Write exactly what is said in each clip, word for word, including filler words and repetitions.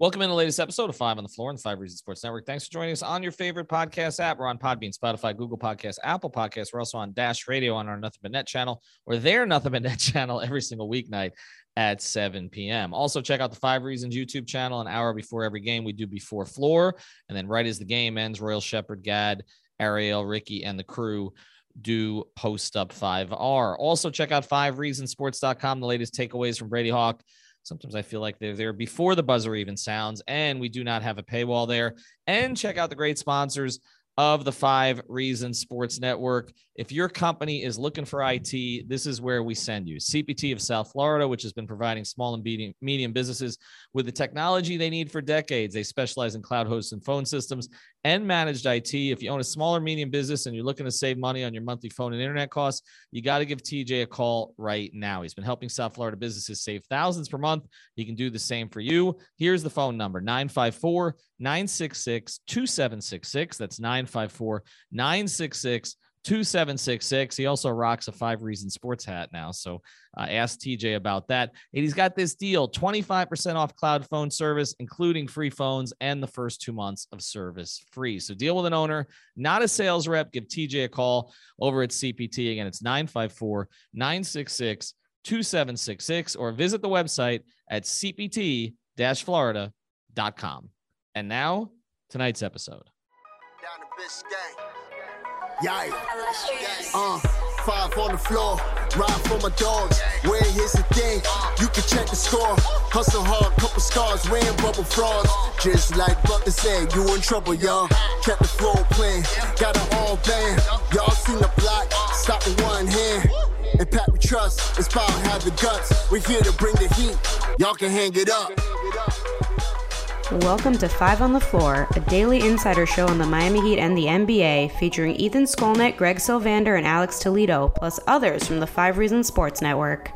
Welcome in to the latest episode of Five on the Floor and the Five Reasons Sports Network. Thanks for joining us on your favorite podcast app. We're on Podbean, Spotify, Google Podcasts, Apple Podcasts. We're also on Dash Radio on our Nothing But Net channel, or their Nothing But Net channel every single weeknight at seven p.m. Also, check out the Five Reasons YouTube channel an hour before every game. We do Before Floor, and then right as the game ends, Royal Shepard, Gad, Ariel, Ricky, and the crew do post up five R. Also, check out five reasons sports dot com, the latest takeaways from Brady Hawk. Sometimes I feel like they're there before the buzzer even sounds, and we do not have a paywall there. And check out the great sponsors of the Five Reasons Sports Network. If your company is looking for I T, this is where we send you. C P T of South Florida, which has been providing small and medium businesses with the technology they need for decades. They specialize in cloud hosts and phone systems and managed I T. If you own a small or medium business and you're looking to save money on your monthly phone and internet costs, you got to give T J a call right now. He's been helping South Florida businesses save thousands per month. He can do the same for you. Here's the phone number, nine five four, nine six six, two seven six six. That's nine five four, nine six six, two seven six six. He also rocks a Five Reasons Sports hat now, so uh, ask T J about that. And he's got this deal, twenty-five percent off cloud phone service, including free phones and the first two months of service free. So deal with an owner, not a sales rep. Give T J a call over at C P T. Again, it's nine five four, nine six six, two seven six six, or visit the website at c p t dash florida dot com. And now, tonight's episode. Down the bitch gang. Yikes. Uh, five on the floor. Ride for my dogs. Where here's the thing. You can check the score. Hustle hard, couple scars, wearing bubble frauds. Just like Butler said, you in trouble, y'all. Kept the flow playing. Got an all band. Y'all seen the block. Stop with one hand. And Pat, we trust. It's power, have the guts. We're here to bring the heat. Y'all can hang it up. Welcome to Five on the Floor, a daily insider show on the Miami Heat and the N B A, featuring Ethan Skolnick, Greg Sylvander, and Alex Toledo, plus others from the Five Reasons Sports Network.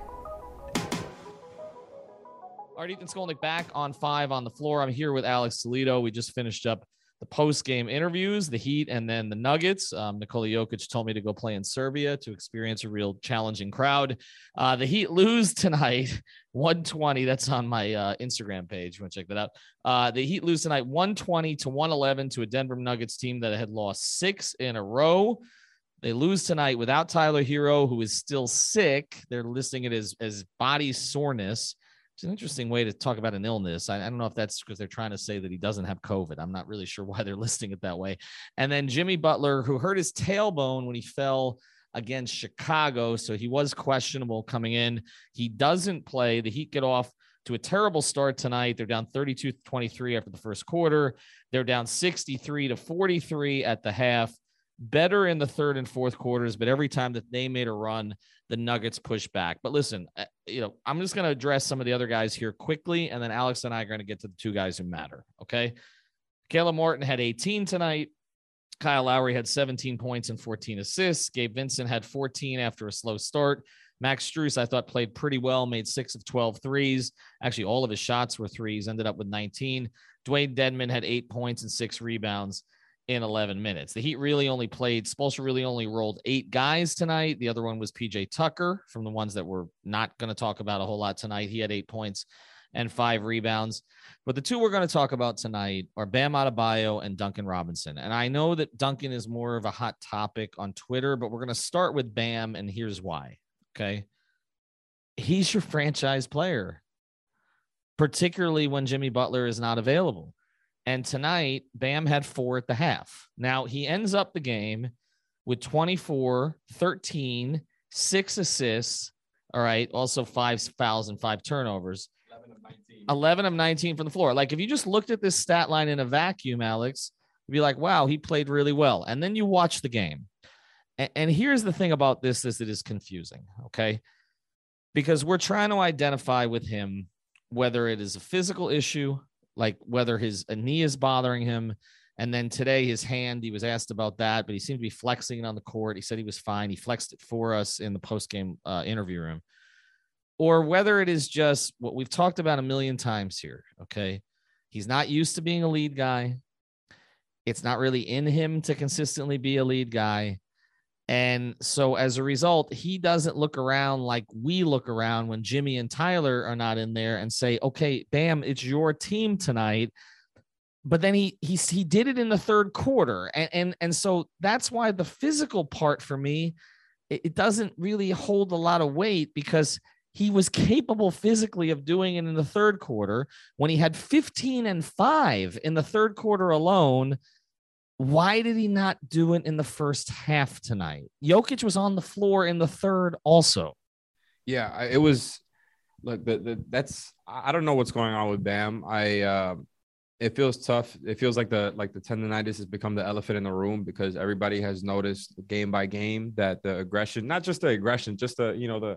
All right, Ethan Skolnick back on Five on the Floor. I'm here with Alex Toledo. We just finished up the post-game interviews, the Heat, and then the Nuggets. Um, Nikola Jokic told me to go play in Serbia to experience a real challenging crowd. Uh, the Heat lose tonight, one twenty. That's on my uh, Instagram page. You want to check that out? Uh, the Heat lose tonight, one twenty to one eleven, to a Denver Nuggets team that had lost six in a row. They lose tonight without Tyler Hero, who is still sick. They're listing it as, as body soreness. It's an interesting way to talk about an illness. I, I don't know if that's because they're trying to say that he doesn't have COVID. I'm not really sure why they're listing it that way. And then Jimmy Butler, who hurt his tailbone when he fell against Chicago, so he was questionable coming in. He doesn't play. The Heat get off to a terrible start tonight. They're down thirty-two to twenty-three after the first quarter. They're down sixty-three to forty-three at the half. Better in the third and fourth quarters, but every time that they made a run, the Nuggets pushed back. But listen, you know, I'm just going to address some of the other guys here quickly, and then Alex and I are going to get to the two guys who matter, okay? Caleb Morton had eighteen tonight. Kyle Lowry had seventeen points and fourteen assists. Gabe Vincent had fourteen after a slow start. Max Strus, I thought, played pretty well, made six of twelve threes. Actually, all of his shots were threes, ended up with nineteen. Dwayne Dedmon had eight points and six rebounds in eleven minutes. The Heat really only played, Spoelstra really only rolled eight guys tonight. The other one was P J Tucker, from the ones that we're not going to talk about a whole lot tonight. He had eight points and five rebounds. But the two we're going to talk about tonight are Bam Adebayo and Duncan Robinson. And I know that Duncan is more of a hot topic on Twitter, but we're going to start with Bam, and here's why, okay? He's your franchise player, particularly when Jimmy Butler is not available. And tonight, Bam had four at the half. Now, he ends up the game with twenty-four, thirteen, six assists, all right, also five fouls and five turnovers. eleven of nineteen. eleven of nineteen from the floor. Like, if you just looked at this stat line in a vacuum, Alex, you'd be like, wow, he played really well. And then you watch the game. And, and here's the thing about this, is it is confusing, okay? Because we're trying to identify with him whether it is a physical issue, like whether his a knee is bothering him. And then today his hand, he was asked about that, but he seemed to be flexing it on the court. He said he was fine. He flexed it for us in the post-game uh, interview room. Or whether it is just what we've talked about a million times here, okay? He's not used to being a lead guy. It's not really in him to consistently be a lead guy. And so as a result, he doesn't look around like we look around when Jimmy and Tyler are not in there and say, okay, Bam, it's your team tonight. But then he he, he did it in the third quarter. And, and, and so that's why the physical part for me, it, it doesn't really hold a lot of weight, because he was capable physically of doing it in the third quarter when he had fifteen and five in the third quarter alone. Why did he not do it in the first half tonight? Jokic was on the floor in the third also. Yeah, it was look, the, the, that's I don't know what's going on with Bam. I uh, it feels tough. It feels like the like the tendonitis has become the elephant in the room, because everybody has noticed game by game that the aggression, not just the aggression, just the, you know, the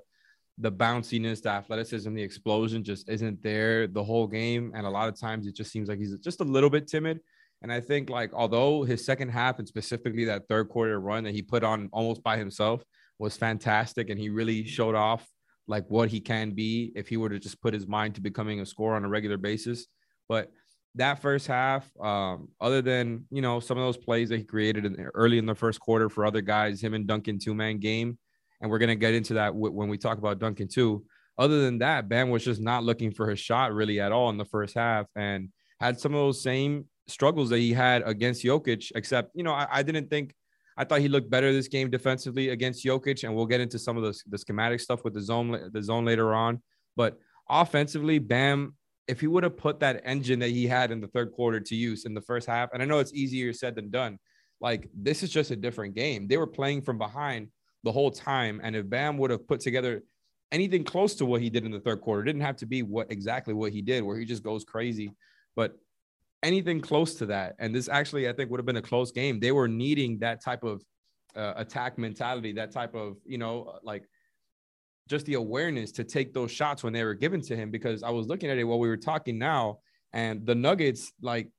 the bounciness, the athleticism, the explosion just isn't there the whole game. And a lot of times it just seems like he's just a little bit timid. And I think, like, although his second half and specifically that third quarter run that he put on almost by himself was fantastic, and he really showed off, like, what he can be if he were to just put his mind to becoming a scorer on a regular basis. But that first half, um, other than, you know, some of those plays that he created in, early in the first quarter for other guys, him and Duncan two-man game, and we're going to get into that w- when we talk about Duncan too. Other than that, Bam was just not looking for his shot really at all in the first half, and had some of those same struggles that he had against Jokic, except, you know, I, I didn't think, I thought he looked better this game defensively against Jokic, and we'll get into some of the, the schematic stuff with the zone, the zone later on. But offensively, Bam, if he would have put that engine that he had in the third quarter to use in the first half, and I know it's easier said than done, like, this is just a different game. They were playing from behind the whole time, and if Bam would have put together anything close to what he did in the third quarter, it didn't have to be what exactly what he did, where he just goes crazy, but anything close to that. And this actually, I think, would have been a close game. They were needing that type of uh, attack mentality, that type of, you know, like just the awareness to take those shots when they were given to him. Because I was looking at it while we were talking now, and the Nuggets, like,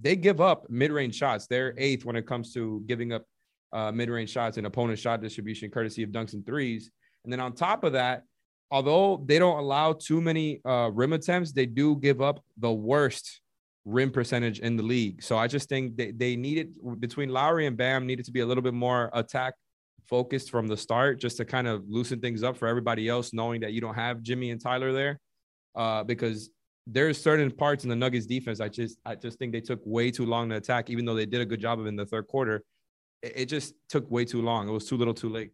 they give up mid-range shots. They're eighth when it comes to giving up uh, mid-range shots and opponent shot distribution, courtesy of dunks and threes. And then on top of that, although they don't allow too many uh, rim attempts, they do give up the worst rim percentage in the league. So I just think they, they needed, between Lowry and Bam, needed to be a little bit more attack focused from the start, just to kind of loosen things up for everybody else, knowing that you don't have Jimmy and Tyler there, uh, because there's certain parts in the Nuggets defense. I just, I just think they took way too long to attack, even though they did a good job of it in the third quarter. It, it just took way too long. It was too little, too late.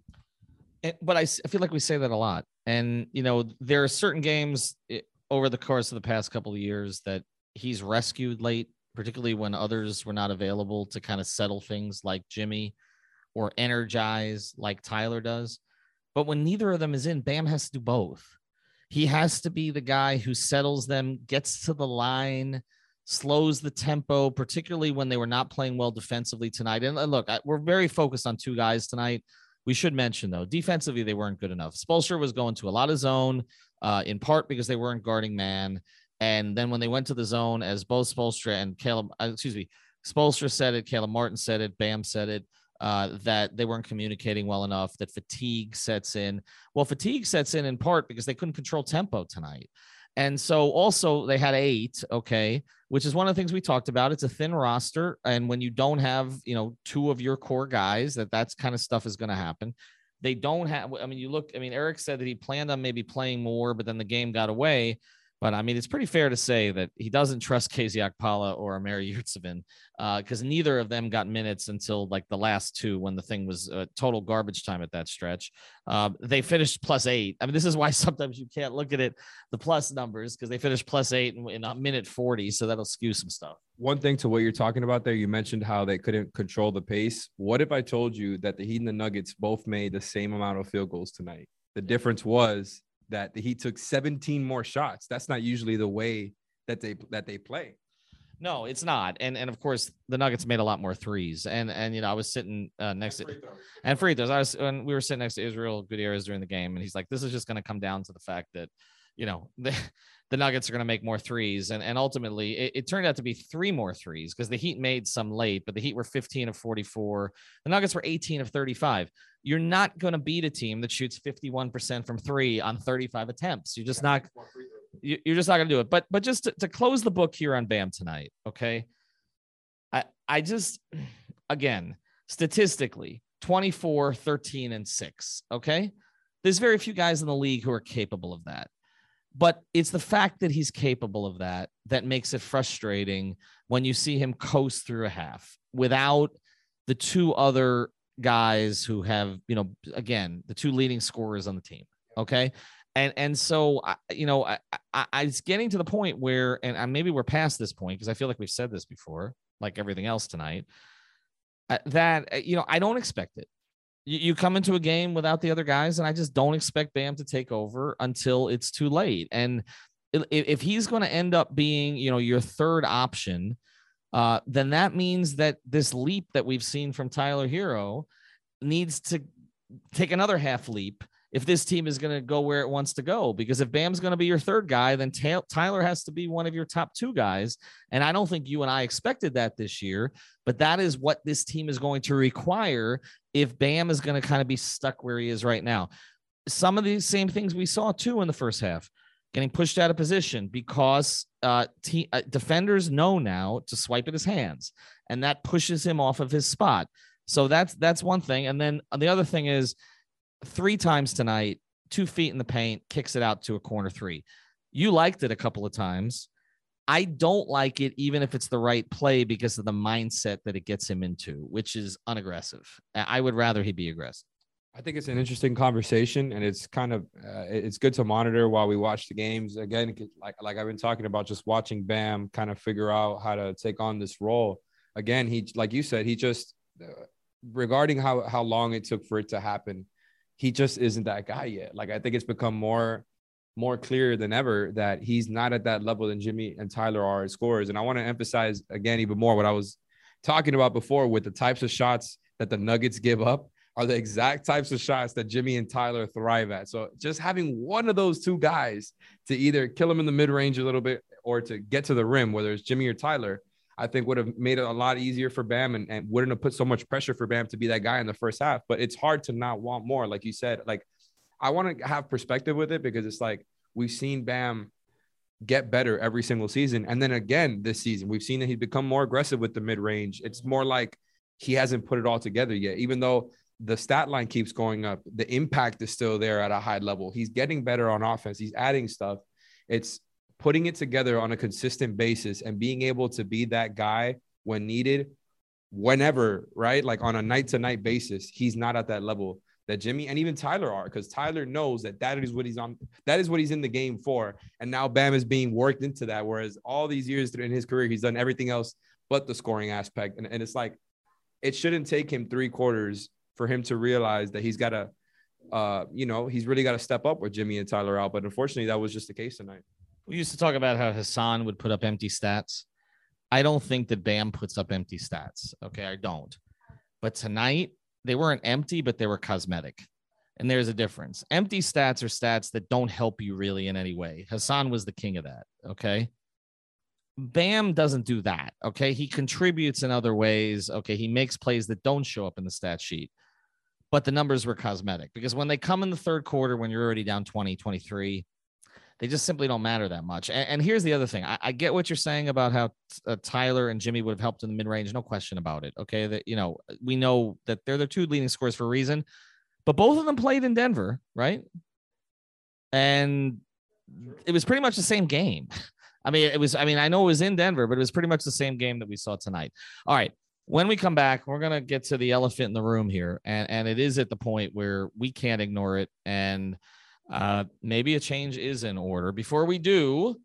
And, but I, I feel like we say that a lot. And, you know, there are certain games it, over the course of the past couple of years that he's rescued late, particularly when others were not available to kind of settle things, like Jimmy, or energize like Tyler does. But when neither of them is in, Bam has to do both. He has to be the guy who settles them, gets to the line, slows the tempo, particularly when they were not playing well defensively tonight. And look, we're very focused on two guys tonight. We should mention, though, defensively, they weren't good enough. Spoelstra was going to a lot of zone, uh, in part because they weren't guarding man. And then when they went to the zone, as both Spoelstra and Caleb, excuse me, Spoelstra said it, Caleb Morton said it, Bam said it, uh, that they weren't communicating well enough, that fatigue sets in. Well, fatigue sets in in part because they couldn't control tempo tonight. And so also they had eight, okay, which is one of the things we talked about. It's a thin roster. And when you don't have, you know, two of your core guys, that that's kind of stuff is going to happen. They don't have, I mean, you look, I mean, Eric said that he planned on maybe playing more, but then the game got away. But, I mean, it's pretty fair to say that he doesn't trust Kasiak-Paula or Ameri Yurtsevin, because uh, neither of them got minutes until, like, the last two, when the thing was uh, total garbage time at that stretch. Uh, they finished plus eight. I mean, this is why sometimes you can't look at it, the plus numbers, because they finished plus eight in, in a minute forty, so that'll skew some stuff. One thing to what you're talking about there, you mentioned how they couldn't control the pace. What if I told you that the Heat and the Nuggets both made the same amount of field goals tonight? The difference was that he took seventeen more shots. That's not usually the way that they that they play. No, it's not. And and of course the Nuggets made a lot more threes. And and you know I was sitting uh, next and to and free throws. I was and we were sitting next to Israel Gutierrez during the game, and he's like, "This is just going to come down to the fact that, you know, they, the Nuggets are going to make more threes. And, and ultimately it, it turned out to be three more threes because the Heat made some late, but the Heat were fifteen of forty-four. The Nuggets were eighteen of thirty-five. You're not going to beat a team that shoots fifty-one percent from three on thirty-five attempts. You're just not, you're just not going to do it. But, but just to, to close the book here on Bam tonight. Okay. I, I just, again, statistically twenty-four, thirteen, and six. Okay. There's very few guys in the league who are capable of that. But it's the fact that he's capable of that that makes it frustrating when you see him coast through a half without the two other guys who have, you know, again, the two leading scorers on the team. Okay. And and so, you know, I, I, I it's getting to the point where, and I, maybe we're past this point because I feel like we've said this before, like everything else tonight, uh, that, you know, I don't expect it. You come into a game without the other guys, and I just don't expect Bam to take over until it's too late. And if he's going to end up being, you know, your third option, uh, then that means that this leap that we've seen from Tyler Hero needs to take another half leap if this team is going to go where it wants to go. Because if Bam's going to be your third guy, then ta- Tyler has to be one of your top two guys. And I don't think you and I expected that this year, but that is what this team is going to require if Bam is going to kind of be stuck where he is right now. Some of these same things we saw, too, in the first half, getting pushed out of position because uh, te- uh, defenders know now to swipe at his hands, and that pushes him off of his spot. So that's that's one thing. And then the other thing is, three times tonight, two feet in the paint, kicks it out to a corner three. You liked it a couple of times. I don't like it, even if it's the right play, because of the mindset that it gets him into, which is unaggressive. I would rather he be aggressive. I think it's an interesting conversation, and it's kind of uh, it's good to monitor while we watch the games. Again, like like I've been talking about, just watching Bam kind of figure out how to take on this role. Again, he, like you said, he just uh, regarding how how long it took for it to happen, he just isn't that guy yet. Like, I think it's become more, more clear than ever that he's not at that level than Jimmy and Tyler are as scorers. And I want to emphasize again, even more what I was talking about before with the types of shots that the Nuggets give up are the exact types of shots that Jimmy and Tyler thrive at. So just having one of those two guys to either kill him in the mid range a little bit or to get to the rim, whether it's Jimmy or Tyler, I think would have made it a lot easier for Bam and, and wouldn't have put so much pressure for Bam to be that guy in the first half. But it's hard to not want more. Like you said, like I want to have perspective with it because it's like we've seen Bam get better every single season. And then again, this season, we've seen that he's become more aggressive with the mid-range. It's more like he hasn't put it all together yet, even though the stat line keeps going up. The impact is still there at a high level. He's getting better on offense. He's adding stuff. It's putting it together on a consistent basis and being able to be that guy when needed, whenever, right? Like on a night-to-night basis, he's not at that level that Jimmy and even Tyler are, because Tyler knows that that is what he's on. That is what he's in the game for. And now Bam is being worked into that, whereas all these years in his career, he's done everything else but the scoring aspect. And, and it's like it shouldn't take him three quarters for him to realize that he's got to, uh, you know, he's really got to step up with Jimmy and Tyler out. But unfortunately, that was just the case tonight. We used to talk about how Hassan would put up empty stats. I don't think that Bam puts up empty stats. Okay, I don't. But tonight, they weren't empty, but they were cosmetic. And there's a difference. Empty stats are stats that don't help you really in any way. Hassan was the king of that, okay? Bam doesn't do that, okay? He contributes in other ways. Okay, he makes plays that don't show up in the stat sheet. But the numbers were cosmetic. Because when they come in the third quarter, when you're already down twenty, twenty-three, they just simply don't matter that much. And, and here's the other thing. I, I get what you're saying about how uh, Tyler and Jimmy would have helped in the mid-range. No question about it. Okay. That, you know, we know that they're the two leading scorers for a reason, but both of them played in Denver, right? And it was pretty much the same game. I mean, it was, I mean, I know it was in Denver, but it was pretty much the same game that we saw tonight. All right. When we come back, we're going to get to the elephant in the room here. And, and it is at the point where we can't ignore it. And, Uh, maybe a change is in order. Before we do,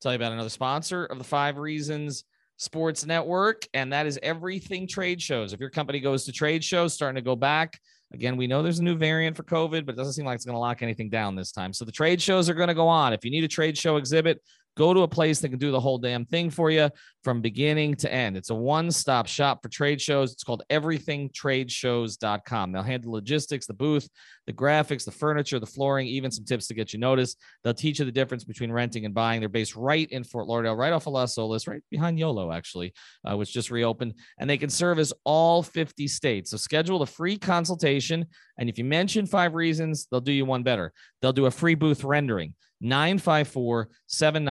tell you about another sponsor of the Five Reasons Sports Network, and that is Everything Trade Shows. If your company goes to trade shows, starting to go back, again, we know there's a new variant for COVID, but it doesn't seem like it's going to lock anything down this time. So the trade shows are going to go on. If you need a trade show exhibit, Go to a place that can do the whole damn thing for you from beginning to end. It's a one-stop shop for trade shows. It's called everything trade shows dot com. They'll handle logistics, the booth, the graphics, the furniture, the flooring, even some tips to get you noticed. They'll teach you the difference between renting and buying. They're based right in Fort Lauderdale, right off of Las Olas, right behind YOLO, actually, uh, which just reopened. And they can service all fifty states. So schedule a free consultation. And if you mention five reasons, they'll do you one better. They'll do a free booth rendering. nine five four, seven nine nine.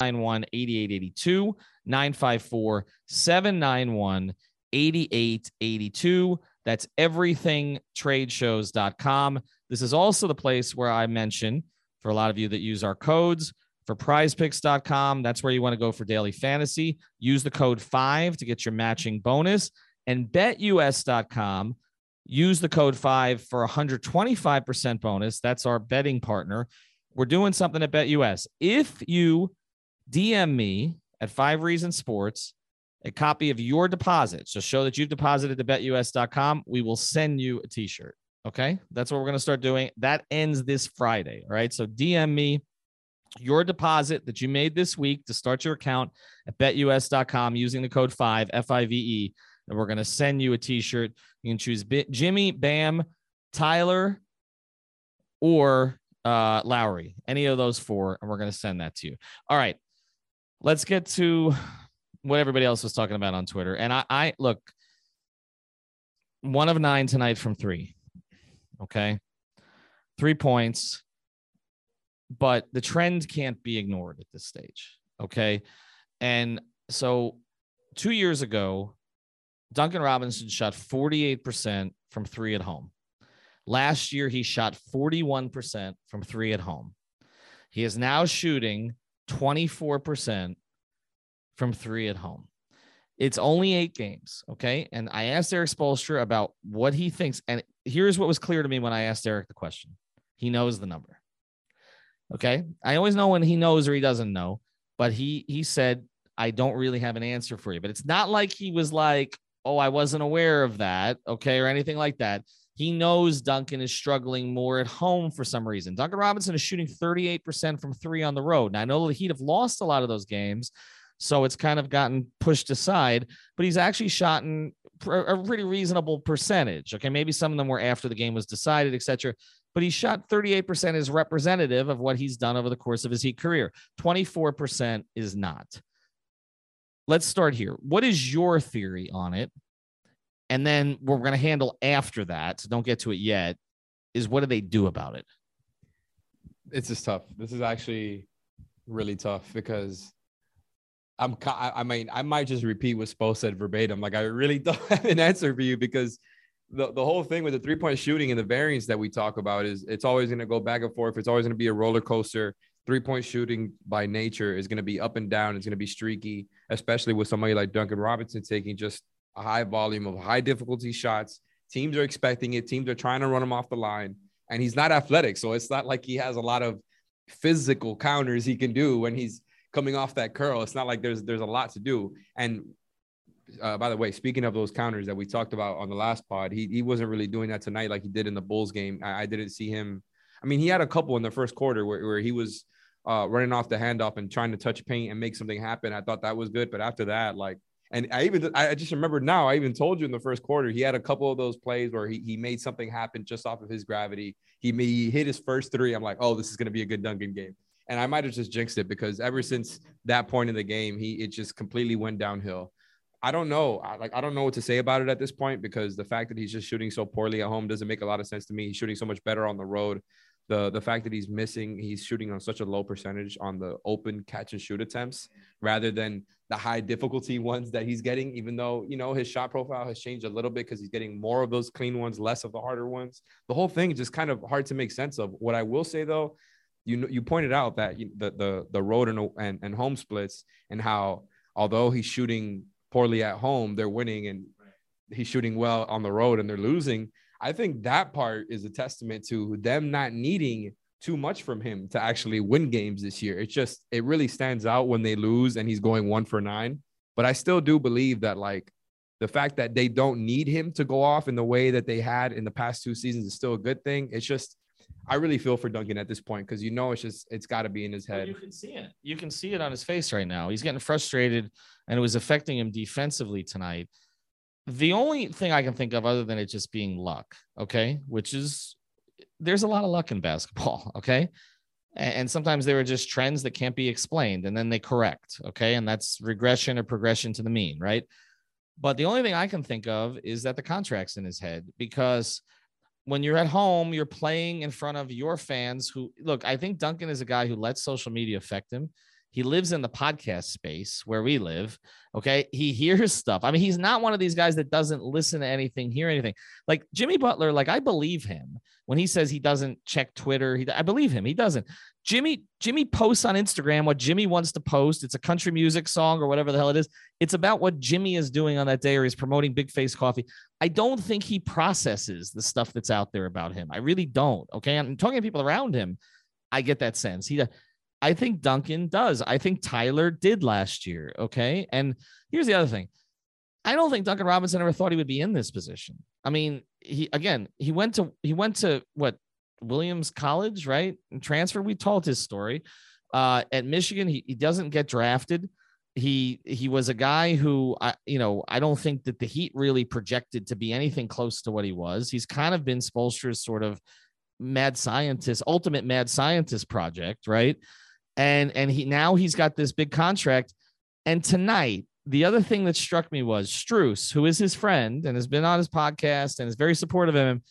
nine one eight eight eight two nine five four, seven nine one, eight eight eight two. That's everything trade shows dot com. This is also the place where I mention for a lot of you that use our codes for prize picks dot com. That's where you want to go for daily fantasy. Use the code five to get your matching bonus, and bet U S dot com. Use the code five for one hundred twenty-five percent bonus. That's our betting partner. We're doing something at BetUS. If you D M me at Five Reasons Sports a copy of your deposit, so show that you've deposited to bet U S dot com, we will send you a t-shirt. Okay, that's what we're going to start doing. That ends this Friday. All right, so D M me your deposit that you made this week to start your account at bet U S dot com using the code five, F I V E, and we're going to send you a t-shirt. You can choose B- Jimmy, Bam, Tyler, or uh, Lowry, any of those four, and we're going to send that to you. All right, let's get to what everybody else was talking about on Twitter. And I, I look, one of nine tonight from three. Okay. Three points, but the trend can't be ignored at this stage. Okay. And so two years ago, Duncan Robinson shot forty-eight percent from three at home. Last year, he shot forty-one percent from three at home. He is now shooting twenty-four percent from three at home. It's only eight games, okay? And I asked Eric Spoelstra about what he thinks, and here's what was clear to me when I asked Eric the question. He knows the number, okay? I always know when he knows or he doesn't know, but he he said, I don't really have an answer for you. But it's not like he was like, oh, I wasn't aware of that, okay, or anything like that. He knows Duncan is struggling more at home for some reason. Duncan Robinson is shooting thirty-eight percent from three on the road. Now, I know the Heat have lost a lot of those games, so it's kind of gotten pushed aside, but he's actually shot in a pretty reasonable percentage. Okay, maybe some of them were after the game was decided, et cetera, but he shot thirty-eight percent is representative of what he's done over the course of his Heat career. twenty-four percent is not. Let's start here. What is your theory on it? And then what we're going to handle after that, so don't get to it yet, is what do they do about it? It's just tough. This is actually really tough because I'm, I mean, I might just repeat what Spo said verbatim. Like, I really don't have an answer for you because the, the whole thing with the three-point shooting and the variance that we talk about is it's always going to go back and forth. It's always going to be a roller coaster. Three-point shooting by nature is going to be up and down. It's going to be streaky, especially with somebody like Duncan Robinson taking just a high volume of high difficulty shots. Teams are expecting it. Teams are trying to run him off the line, and he's not athletic. So it's not like he has a lot of physical counters he can do when he's coming off that curl. It's not like there's, there's a lot to do. And uh, by the way, speaking of those counters that we talked about on the last pod, he, he wasn't really doing that tonight. Like he did in the Bulls game. I, I didn't see him. I mean, he had a couple in the first quarter where, where he was uh, running off the handoff and trying to touch paint and make something happen. I thought that was good. But after that, like, And I even, I just remembered now, I even told you in the first quarter, he had a couple of those plays where he, he made something happen just off of his gravity. He, made, he hit his first three. I'm like, oh, this is going to be a good Duncan game. And I might've just jinxed it because ever since that point in the game, he, it just completely went downhill. I don't know. I like, I don't know what to say about it at this point, because the fact that he's just shooting so poorly at home doesn't make a lot of sense to me. He's shooting so much better on the road. The the fact that he's missing, he's shooting on such a low percentage on the open catch and shoot attempts rather than the high difficulty ones that he's getting, even though, you know, his shot profile has changed a little bit because he's getting more of those clean ones, less of the harder ones. The whole thing is just kind of hard to make sense of. What I will say, though, you you pointed out that the the the road and and, and home splits, and how although he's shooting poorly at home, they're winning, and he's shooting well on the road and they're losing. I think that part is a testament to them not needing too much from him to actually win games this year. It's just, it really stands out when they lose and he's going one for nine. But I still do believe that, like, the fact that they don't need him to go off in the way that they had in the past two seasons is still a good thing. It's just, I really feel for Duncan at this point, because, you know, it's just, it's got to be in his head. Well, you can see it. You can see it on his face right now. He's getting frustrated, and it was affecting him defensively tonight. The only thing I can think of other than it just being luck, okay, which is, there's a lot of luck in basketball, okay? And sometimes there are just trends that can't be explained, and then they correct, okay? And that's regression or progression to the mean, right? But the only thing I can think of is that the contract's in his head, because when you're at home, you're playing in front of your fans who, look, I think Duncan is a guy who lets social media affect him. He lives in the podcast space where we live, okay? He hears stuff. I mean, he's not one of these guys that doesn't listen to anything, hear anything. Like Jimmy Butler, like I believe him when he says he doesn't check Twitter. He, I believe him. He doesn't. Jimmy, Jimmy posts on Instagram what Jimmy wants to post. It's a country music song or whatever the hell it is. It's about what Jimmy is doing on that day, or he's promoting Big Face Coffee. I don't think he processes the stuff that's out there about him. I really don't, okay? I'm talking to people around him. I get that sense. He does. I think Duncan does. I think Tyler did last year, okay? And here's the other thing. I don't think Duncan Robinson ever thought he would be in this position. I mean, he again, he went to he went to what, Williams College, right? And transferred. We told his story. Uh, at Michigan, he, he doesn't get drafted. He he was a guy who, I, you know, I don't think that the Heat really projected to be anything close to what he was. He's kind of been Spoelstra's sort of mad scientist, ultimate mad scientist project, right? And and he now he's got this big contract. And tonight, the other thing that struck me was Strus, who is his friend and has been on his podcast and is very supportive of him.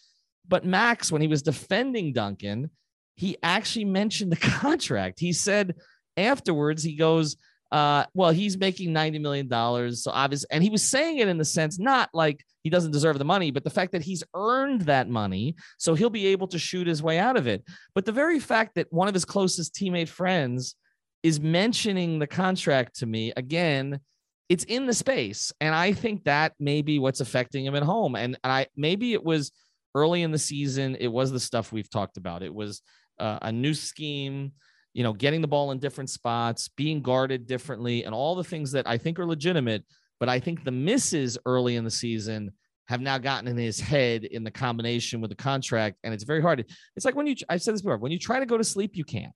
But Max, when he was defending Duncan, he actually mentioned the contract. He said afterwards, he goes, uh, well, he's making ninety million dollars. So obvious. And he was saying it in the sense, not like he doesn't deserve the money, but the fact that he's earned that money. So he'll be able to shoot his way out of it. But the very fact that one of his closest teammate friends is mentioning the contract to me again, it's in the space. And I think that may be what's affecting him at home. And I, maybe it was early in the season. It was the stuff we've talked about. It was uh, a new scheme, you know, getting the ball in different spots, being guarded differently, and all the things that I think are legitimate. But I think the misses early in the season have now gotten in his head in the combination with the contract. And it's very hard. It's like when you, I've said this before, when you try to go to sleep, you can't.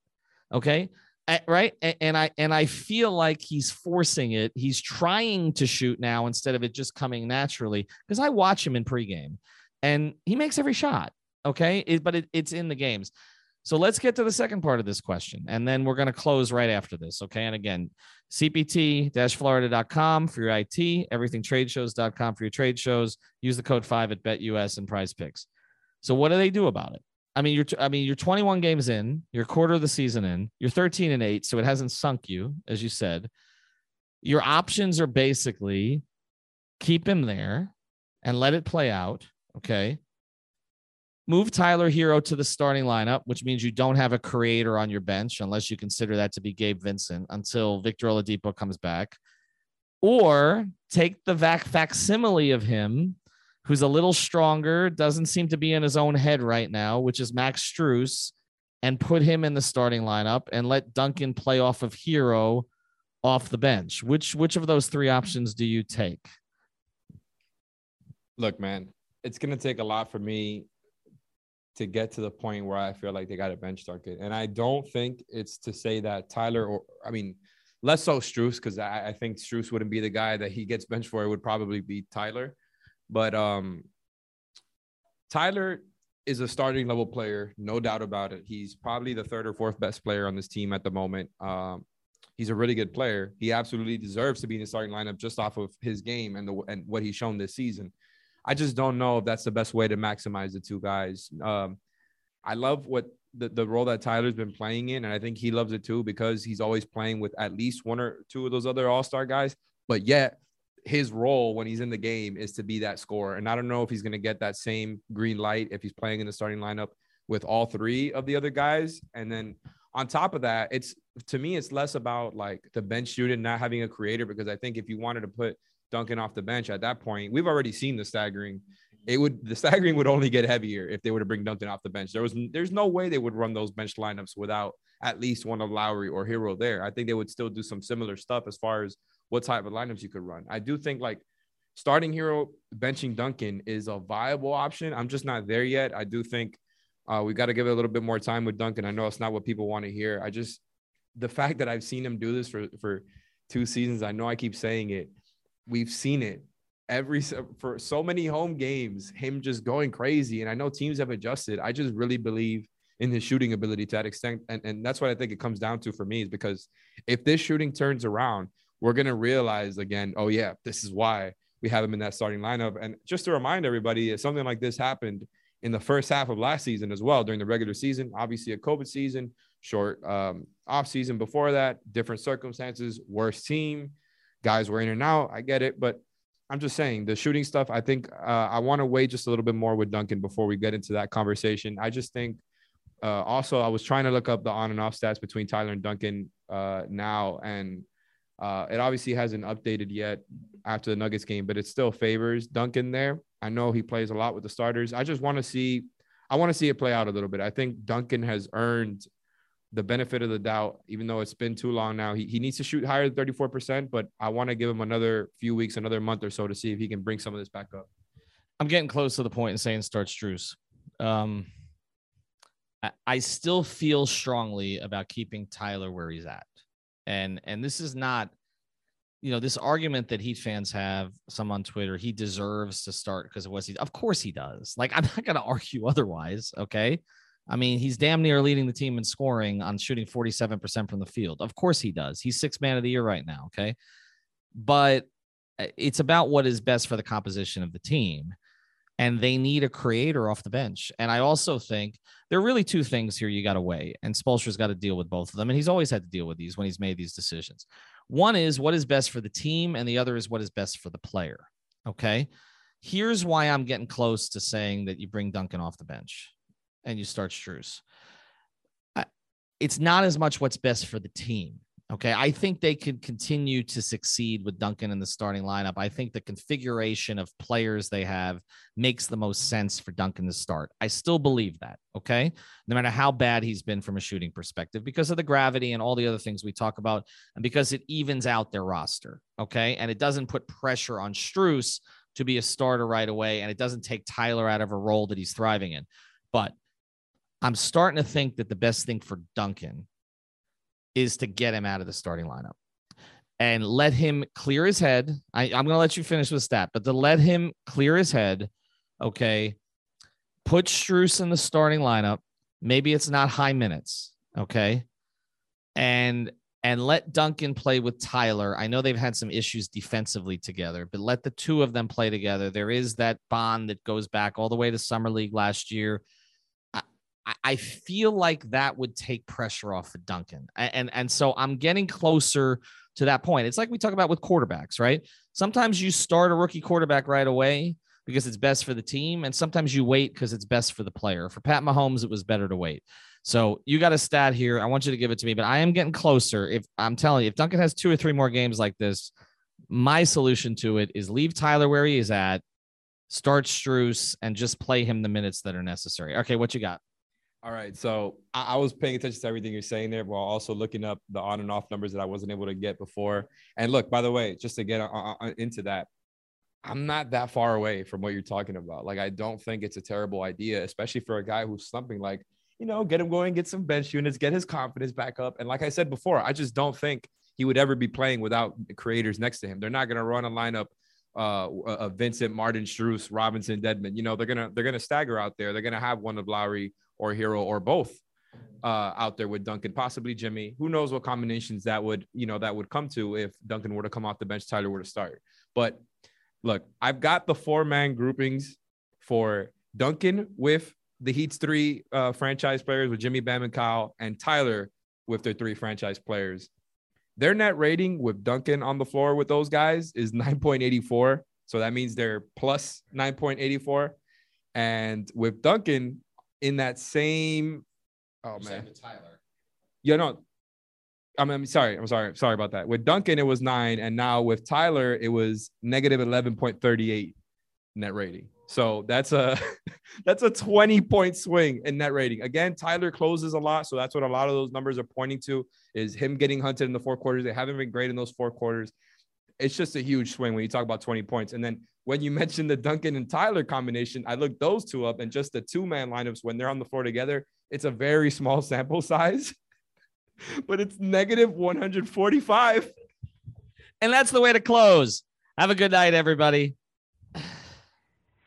Okay. I, right. And, and I, and I feel like he's forcing it. He's trying to shoot now instead of it just coming naturally. Cause I watch him in pregame and he makes every shot. Okay. It, but it, it's in the games. So let's get to the second part of this question, and then we're going to close right after this, okay? And again, c p t dash florida dot com for your I T, everything trade shows dot com for your trade shows. Use the code five at BetUS and Prize Picks. So what do they do about it? I mean, you're I mean, you're twenty-one games in, you're a quarter of the season in, you're thirteen and eight, so it hasn't sunk you, as you said. Your options are basically keep him there and let it play out, okay? Move Tyler Hero to the starting lineup, which means you don't have a creator on your bench unless you consider that to be Gabe Vincent until Victor Oladipo comes back. Or take the vac- facsimile of him, who's a little stronger, doesn't seem to be in his own head right now, which is Max Strus, and put him in the starting lineup and let Duncan play off of Hero off the bench. Which, which of those three options do you take? Look, man, it's going to take a lot for me to get to the point where I feel like they got to bench Duncan. And I don't think it's to say that Tyler, or I mean, less so Strus, because I, I think Strus wouldn't be the guy that he gets benched for. It would probably be Tyler. But um, Tyler is a starting level player, no doubt about it. He's probably the third or fourth best player on this team at the moment. Um, he's a really good player. He absolutely deserves to be in the starting lineup just off of his game and the and what he's shown this season. I just don't know if that's the best way to maximize the two guys. Um, I love what the, the role that Tyler's been playing in, and I think he loves it too because he's always playing with at least one or two of those other all-star guys. But yet his role when he's in the game is to be that scorer. And I don't know if he's going to get that same green light if he's playing in the starting lineup with all three of the other guys. And then on top of that, it's, to me, it's less about like the bench unit not having a creator, because I think if you wanted to put Duncan off the bench at that point, we've already seen the staggering. It would, the staggering would only get heavier if they were to bring Duncan off the bench. There was, there's no way they would run those bench lineups without at least one of Lowry or Hero there. I think they would still do some similar stuff as far as what type of lineups you could run. I do think like starting Hero, benching Duncan is a viable option. I'm just not there yet. I do think uh, we got to give it a little bit more time with Duncan. I know it's not what people want to hear. I just, the fact that I've seen him do this for, for two seasons, I know I keep saying it. We've seen it. Every for so many home games, him just going crazy. And I know teams have adjusted. I just really believe in his shooting ability to that extent. And, and that's what I think it comes down to for me, is because if this shooting turns around, we're going to realize again, oh yeah, this is why we have him in that starting lineup. And just to remind everybody, if something like this happened in the first half of last season as well, during the regular season, obviously a COVID season, short um, off season before that, different circumstances, worse team, guys were in and out. I get it, but I'm just saying the shooting stuff, I think uh, I want to wait just a little bit more with Duncan before we get into that conversation. I just think uh, also I was trying to look up the on and off stats between Tyler and Duncan uh, now. And uh, it obviously hasn't updated yet after the Nuggets game, but it still favors Duncan there. I know he plays a lot with the starters. I just want to see, I want to see it play out a little bit. I think Duncan has earned the benefit of the doubt, even though it's been too long now. He he needs to shoot higher than thirty-four percent, but I want to give him another few weeks, another month or so to see if he can bring some of this back up. I'm getting close to the point in saying start Strus. Um, I, I still feel strongly about keeping Tyler where he's at. And, and this is not, you know, this argument that Heat fans have, some on Twitter, he deserves to start because of what he, of course he does. Like, I'm not going to argue otherwise. Okay. I mean, he's damn near leading the team in scoring on shooting forty-seven percent from the field. Of course he does. He's sixth man of the year right now, okay? But it's about what is best for the composition of the team, and they need a creator off the bench. And I also think there are really two things here you got to weigh, and Spoelstra's got to deal with both of them, and he's always had to deal with these when he's made these decisions. One is what is best for the team, and the other is what is best for the player, okay? Here's why I'm getting close to saying that you bring Duncan off the bench and you start Strus. It's not as much what's best for the team, okay? I think they could continue to succeed with Duncan in the starting lineup. I think the configuration of players they have makes the most sense for Duncan to start. I still believe that, okay? No matter how bad he's been from a shooting perspective, because of the gravity and all the other things we talk about, and because it evens out their roster, okay? And it doesn't put pressure on Strus to be a starter right away, and it doesn't take Tyler out of a role that he's thriving in. But I'm starting to think that the best thing for Duncan is to get him out of the starting lineup and let him clear his head. I, I'm going to let you finish with that, but to let him clear his head, okay, put Strus in the starting lineup. Maybe it's not high minutes, okay, and and let Duncan play with Tyler. I know they've had some issues defensively together, but let the two of them play together. There is that bond that goes back all the way to Summer League last year. I feel like that would take pressure off of Duncan. And, and so I'm getting closer to that point. It's like we talk about with quarterbacks, right? Sometimes you start a rookie quarterback right away because it's best for the team. And sometimes you wait because it's best for the player. For Pat Mahomes, it was better to wait. So you got a stat here. I want you to give it to me, but I am getting closer. If I'm telling you, if Duncan has two or three more games like this, my solution to it is leave Tyler where he is at, start Strus, and just play him the minutes that are necessary. Okay, what you got? All right, so I, I was paying attention to everything you're saying there while also looking up the on and off numbers that I wasn't able to get before. And look, by the way, just to get a, a, a, into that, I'm not that far away from what you're talking about. Like, I don't think it's a terrible idea, especially for a guy who's slumping. Like, you know, get him going, get some bench units, get his confidence back up. And like I said before, I just don't think he would ever be playing without creators next to him. They're not going to run a lineup Uh, uh, Vincent, Martin, Strus, Robinson, Dedmon. You know, they're gonna they're gonna stagger out there. They're gonna have one of Lowry or Hero or both uh, out there with Duncan, possibly Jimmy. Who knows what combinations that would you know that would come to if Duncan were to come off the bench, Tyler were to start. But look, I've got the four man groupings for Duncan with the Heat's three uh, franchise players, with Jimmy, Bam, and Kyle, and Tyler with their three franchise players. Their net rating with Duncan on the floor with those guys is nine point eight four. So that means they're plus nine point eight four. And with Duncan in that same, oh man, Tyler. you know, I mean, I'm sorry. I'm sorry. Sorry about that. With Duncan, it was nine. And now with Tyler, it was negative eleven point three eight net rating. So that's a, that's a twenty point swing in net rating. Again, Tyler closes a lot. So that's what a lot of those numbers are pointing to, is him getting hunted in the four quarters. They haven't been great in those four quarters. It's just a huge swing when you talk about twenty points. And then when you mentioned the Duncan and Tyler combination, I looked those two up, and just the two man lineups, when they're on the floor together, it's a very small sample size, but it's negative one hundred forty-five. And that's the way to close. Have a good night, everybody.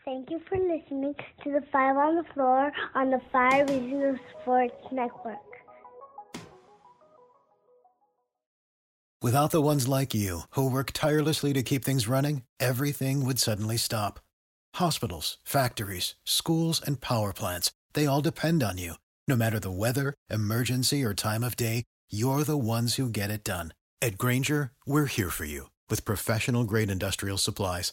Thank you for listening to the Five on the Floor on the Five Regional Sports Network. Without the ones like you, who work tirelessly to keep things running, everything would suddenly stop. Hospitals, factories, schools, and power plants, they all depend on you. No matter the weather, emergency, or time of day, you're the ones who get it done. At Grainger, we're here for you with professional-grade industrial supplies.